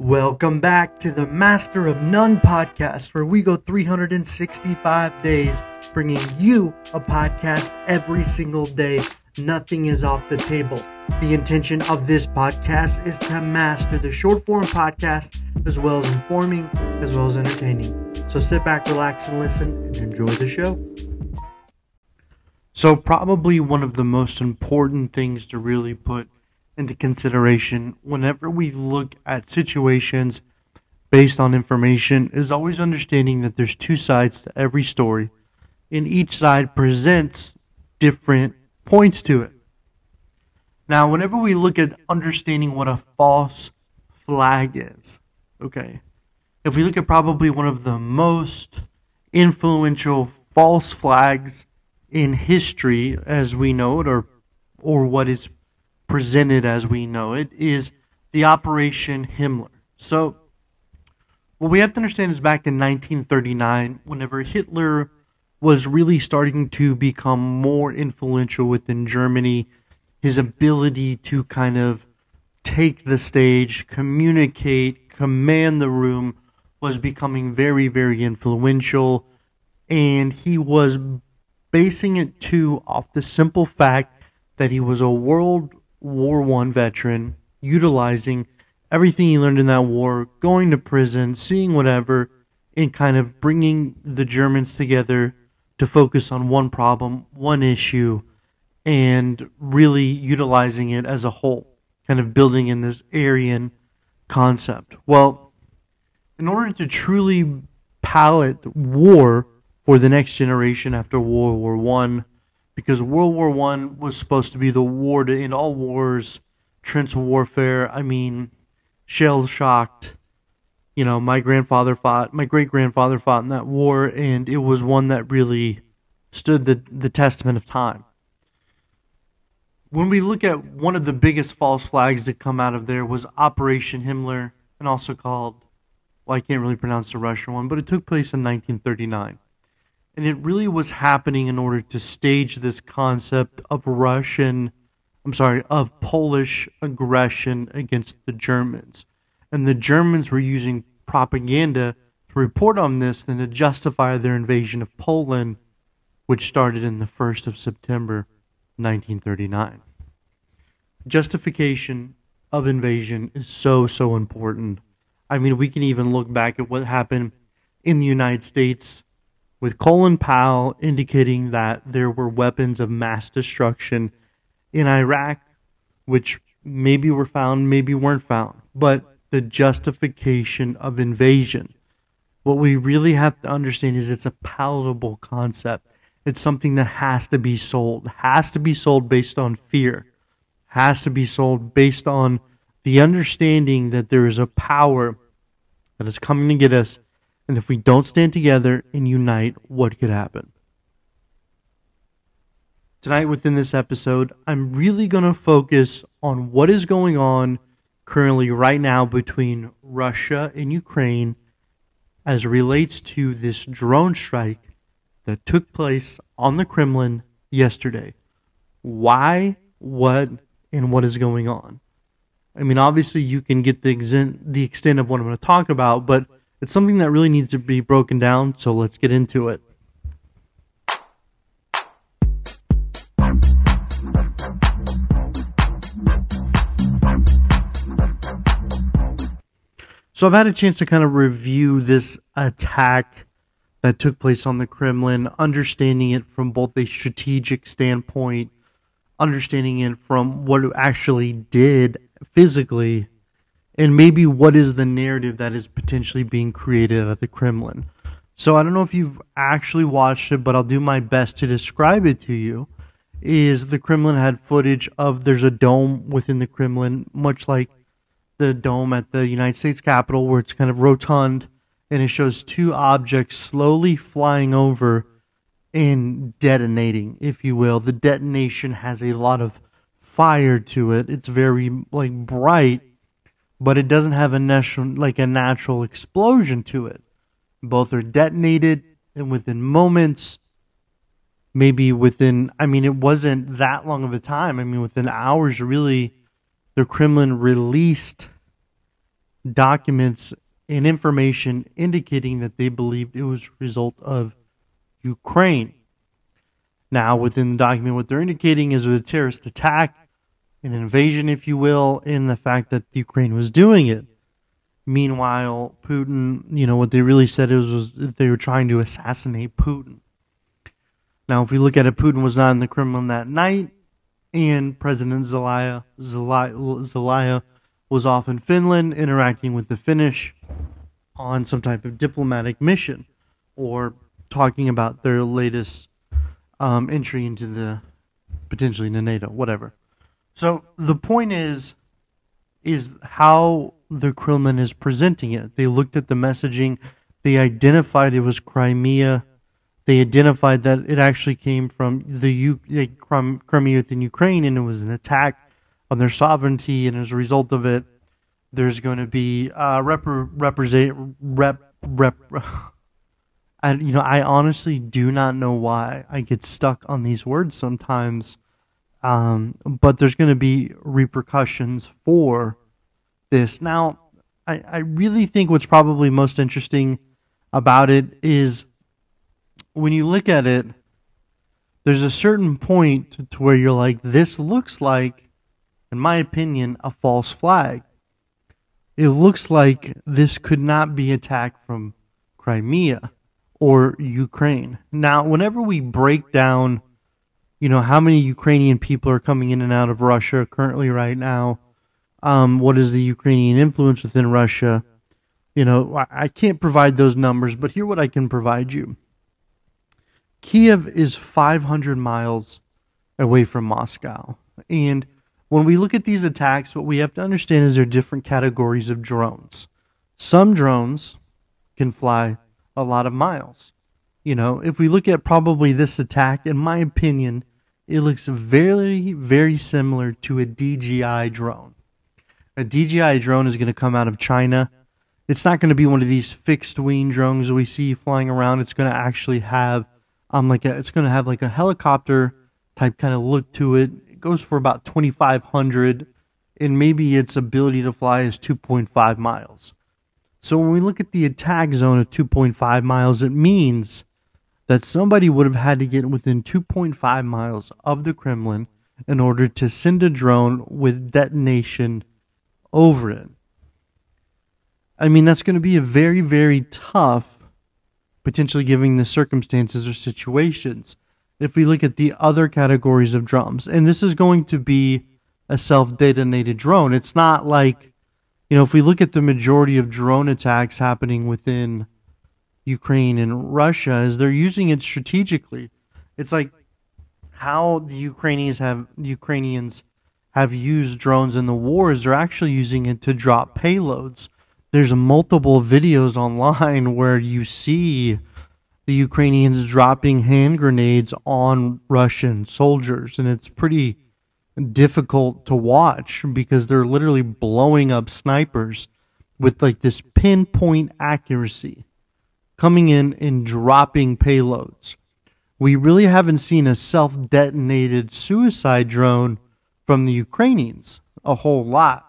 Welcome back to the Master of None podcast, where we go 365 days, bringing you a podcast every single day. Nothing is off the table. The intention of this podcast is to master the short form podcast, as well as informing, as well as entertaining. So sit back, relax, and listen, and enjoy the show. So probably one of the most important things to really put into consideration whenever we look at situations based on information is always understanding that there's two sides to every story, and each side presents different points to it. Now, whenever we look at understanding what a false flag is, okay, if we look at probably one of the most influential false flags in history as we know it, or what is presented as we know it, is the Operation Himmler. So what we have to understand is back in 1939, whenever Hitler was really starting to become more influential within Germany, his ability to kind of take the stage, communicate, command the room was becoming very, very influential, and he was basing it too off the simple fact that he was a world War I veteran, utilizing everything he learned in that war, going to prison, seeing whatever, and kind of bringing the Germans together to focus on one problem, one issue, and really utilizing it as a whole, kind of building in this Aryan concept. Well, in order to truly palate war for the next generation after World War I, because World War I was supposed to be the war to end all wars, trench warfare. I mean, shell-shocked. You know, my great-grandfather fought in that war, and it was one that really stood the testament of time. When we look at one of the biggest false flags that come out of there was Operation Himmler, and also called, well, I can't really pronounce the Russian one, but it took place in 1939. And it really was happening in order to stage this concept of Polish aggression against the Germans. And the Germans were using propaganda to report on this and to justify their invasion of Poland, which started in the 1st of September, 1939. Justification of invasion is so, so important. I mean, we can even look back at what happened in the United States with Colin Powell indicating that there were weapons of mass destruction in Iraq, which maybe were found, maybe weren't found. But the justification of invasion, what we really have to understand is it's a palatable concept. It's something that has to be sold based on fear, has to be sold based on the understanding that there is a power that is coming to get us. And if we don't stand together and unite, what could happen? Tonight within this episode, I'm really going to focus on what is going on currently right now between Russia and Ukraine as it relates to this drone strike that took place on the Kremlin yesterday. Why, what, and what is going on? I mean, obviously you can get the extent of what I'm going to talk about, but it's something that really needs to be broken down, so let's get into it. So I've had a chance to kind of review this attack that took place on the Kremlin, understanding it from both a strategic standpoint, understanding it from what it actually did physically, and maybe what is the narrative that is potentially being created at the Kremlin. So I don't know if you've actually watched it, but I'll do my best to describe it to you. Is the Kremlin had footage of, there's a dome within the Kremlin, much like the dome at the United States Capitol, where it's kind of rotund, and it shows two objects slowly flying over and detonating, if you will. The detonation has a lot of fire to it. It's very bright, but it doesn't have a natural explosion to it. Both are detonated, and within moments, it wasn't that long of a time. I mean, within hours, really, the Kremlin released documents and information indicating that they believed it was a result of Ukraine. Now, within the document, what they're indicating is a terrorist attack, an invasion, if you will, in the fact that Ukraine was doing it. Meanwhile, Putin, you know, what they really said was that they were trying to assassinate Putin. Now, if we look at it, Putin was not in the Kremlin that night, and President Zelaya was off in Finland interacting with the Finnish on some type of diplomatic mission or talking about their latest entry into the, potentially into NATO, whatever. So the point is how the Kremlin is presenting it. They looked at the messaging. They identified it was Crimea. They identified that it actually came from the Crimea within Ukraine, and it was an attack on their sovereignty, and as a result of it, there's going to be you know, I honestly do not know why I get stuck on these words sometimes, but there's going to be repercussions for this. Now, I really think what's probably most interesting about it is when you look at it, there's a certain point to where you're like, this looks like, in my opinion, a false flag. It looks like this could not be attack from Crimea or Ukraine. Now, whenever we break down, you know, how many Ukrainian people are coming in and out of Russia currently right now, what is the Ukrainian influence within Russia, you know, I can't provide those numbers, but here's what I can provide you. Kyiv is 500 miles away from Moscow, and when we look at these attacks, what we have to understand is there are different categories of drones. Some drones can fly a lot of miles. You know, if we look at probably this attack, in my opinion, it looks very, very similar to a DJI drone. A DJI drone is going to come out of China. It's not going to be one of these fixed-wing drones that we see flying around. It's going to actually have, it's going to have like a helicopter type kind of look to it. Goes for about 2,500, and maybe its ability to fly is 2.5 miles. So when we look at the attack zone of 2.5 miles, it means that somebody would have had to get within 2.5 miles of the Kremlin in order to send a drone with detonation over it. I mean, that's going to be a very, very tough, potentially given the circumstances or situations. If we look at the other categories of drones, and this is going to be a self-detonated drone. It's not like, you know, if we look at the majority of drone attacks happening within Ukraine and Russia, is they're using it strategically. It's like how the Ukrainians have used drones in the wars. They're actually using it to drop payloads. There's multiple videos online where you see the Ukrainians dropping hand grenades on Russian soldiers, and it's pretty difficult to watch because they're literally blowing up snipers with like this pinpoint accuracy, coming in and dropping payloads. We really haven't seen a self-detonated suicide drone from the Ukrainians a whole lot,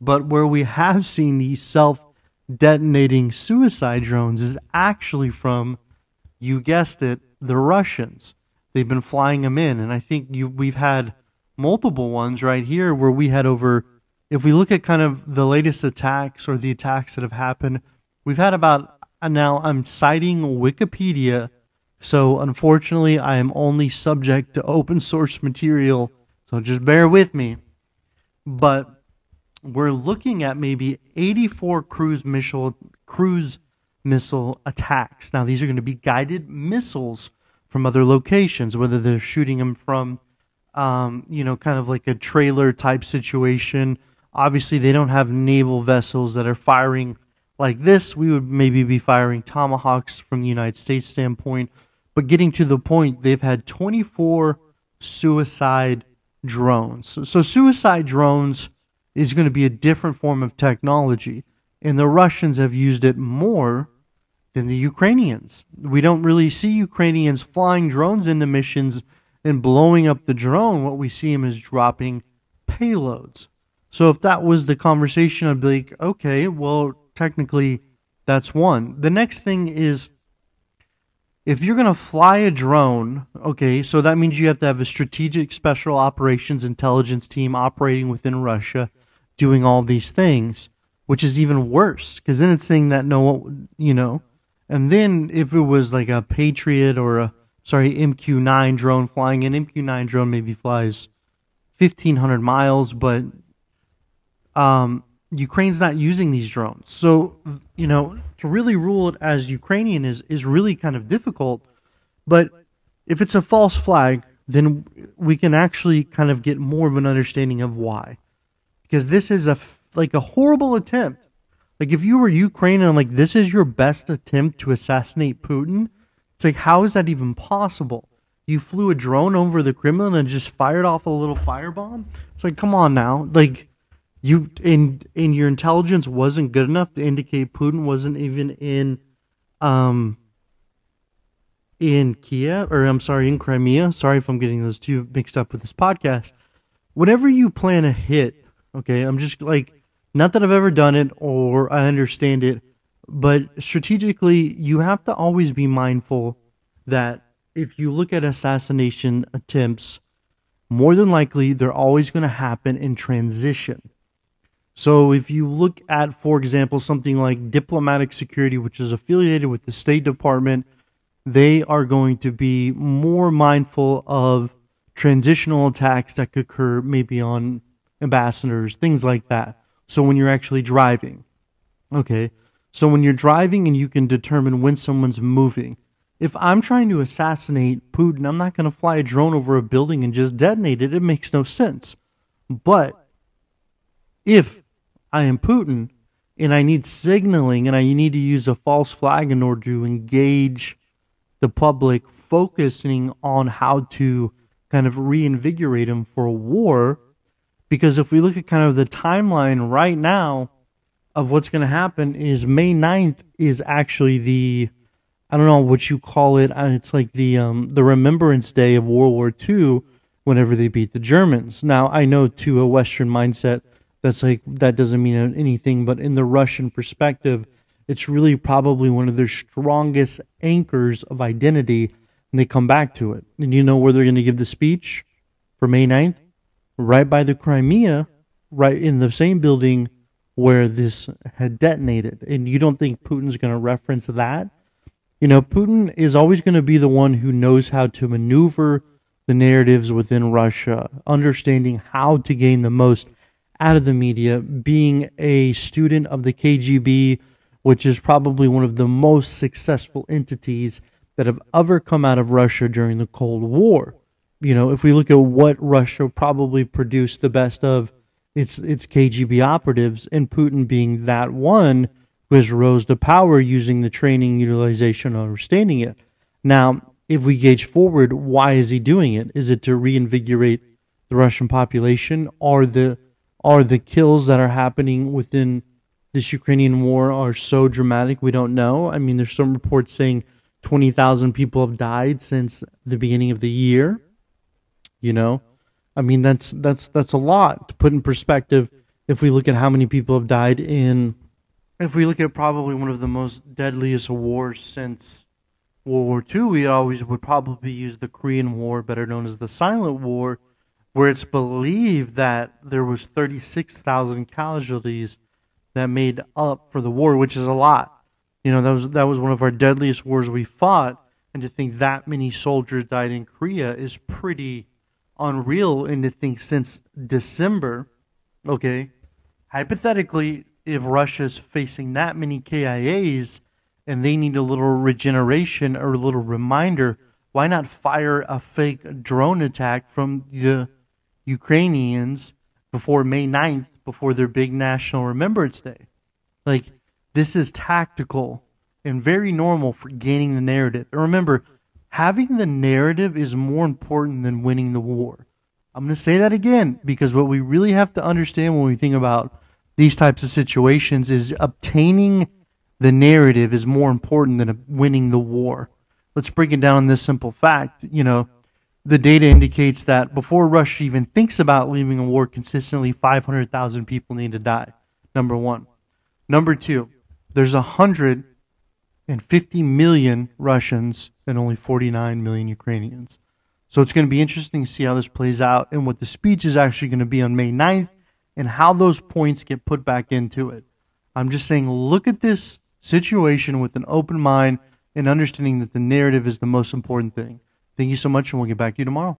but where we have seen these self-detonating suicide drones is actually from, you guessed it, the Russians. They've been flying them in, and I think we've had multiple ones right here where we had over, if we look at kind of the latest attacks or the attacks that have happened, we've had about, now I'm citing Wikipedia, so unfortunately I am only subject to open source material, so just bear with me. But we're looking at maybe 84 cruise missile attacks. Now, these are going to be guided missiles from other locations, whether they're shooting them from, you know, kind of like a trailer type situation. Obviously, they don't have naval vessels that are firing like this. We would maybe be firing Tomahawks from the United States standpoint. But getting to the point, they've had 24 suicide drones. So suicide drones is going to be a different form of technology, and the Russians have used it more than the Ukrainians. We don't really see Ukrainians flying drones into missions and blowing up the drone. What we see them is dropping payloads. So if that was the conversation, I'd be like, okay, well, technically that's one. The next thing is, if you're going to fly a drone, okay, so that means you have to have a strategic special operations intelligence team operating within Russia doing all these things, which is even worse, because then it's saying that no, you know. And then if it was like a Patriot or a, sorry, MQ9 drone flying, an MQ9 drone maybe flies 1,500 miles, but Ukraine's not using these drones. So, you know, to really rule it as Ukrainian is really kind of difficult. But if it's a false flag, then we can actually kind of get more of an understanding of why. Because this is a, like a horrible attempt. Like if you were Ukrainian, and like this is your best attempt to assassinate Putin, it's like, how is that even possible? You flew a drone over the Kremlin and just fired off a little firebomb? It's like, come on now. Like, you and your intelligence wasn't good enough to indicate Putin wasn't even in Kyiv, or I'm sorry, in Crimea. Sorry if I'm getting those two mixed up with this podcast. Whenever you plan a hit, okay, I'm just like, not that I've ever done it or I understand it, but strategically you have to always be mindful that if you look at assassination attempts, more than likely they're always going to happen in transition. So if you look at, for example, something like diplomatic security, which is affiliated with the State Department, they are going to be more mindful of transitional attacks that could occur maybe on ambassadors, things like that. So when you're actually driving, okay, so when you're driving and you can determine when someone's moving. If I'm trying to assassinate Putin, I'm not going to fly a drone over a building and just detonate it. It makes no sense. But if I am Putin and I need signaling and I need to use a false flag in order to engage the public, focusing on how to kind of reinvigorate him for a war, because if we look at kind of the timeline right now of what's going to happen is May 9th is actually the, I don't know what you call it, it's like the Remembrance Day of World War II whenever they beat the Germans. Now, I know to a Western mindset, that's like, that doesn't mean anything, but in the Russian perspective, it's really probably one of their strongest anchors of identity, and they come back to it. And you know where they're going to give the speech for May 9th? Right by the Crimea, right in the same building where this had detonated. And you don't think Putin's going to reference that? You know, Putin is always going to be the one who knows how to maneuver the narratives within Russia, understanding how to gain the most out of the media, being a student of the KGB, which is probably one of the most successful entities that have ever come out of Russia during the Cold War. You know, if we look at what Russia probably produced the best of, its KGB operatives, and Putin being that one, has rose to power using the training, utilization, understanding it. Now, if we gauge forward, why is he doing it? Is it to reinvigorate the Russian population? Are the kills that are happening within this Ukrainian war are so dramatic? We don't know. I mean, there's some reports saying 20,000 people have died since the beginning of the year. You know, I mean, that's a lot to put in perspective. If we look at how many people have died in, if we look at probably one of the most deadliest wars since World War II, we always would probably use the Korean War, better known as the Silent War, where it's believed that there was 36,000 casualties that made up for the war, which is a lot. You know, that was one of our deadliest wars we fought, and to think that many soldiers died in Korea is pretty unreal, and to think since December, okay, hypothetically, if Russia's facing that many KIAs and they need a little regeneration or a little reminder, why not fire a fake drone attack from the Ukrainians before May 9th, before their big National Remembrance Day? Like, this is tactical and very normal for gaining the narrative. And remember, having the narrative is more important than winning the war. I'm going to say that again, because what we really have to understand when we think about these types of situations is obtaining the narrative is more important than winning the war. Let's break it down on this simple fact. You know, the data indicates that before Russia even thinks about leaving a war consistently, 500,000 people need to die, number one. Number two, there's 150 million Russians and only 49 million Ukrainians. So it's going to be interesting to see how this plays out and what the speech is actually going to be on May 9th and how those points get put back into it. I'm just saying, look at this situation with an open mind and understanding that the narrative is the most important thing. Thank you so much, and we'll get back to you tomorrow.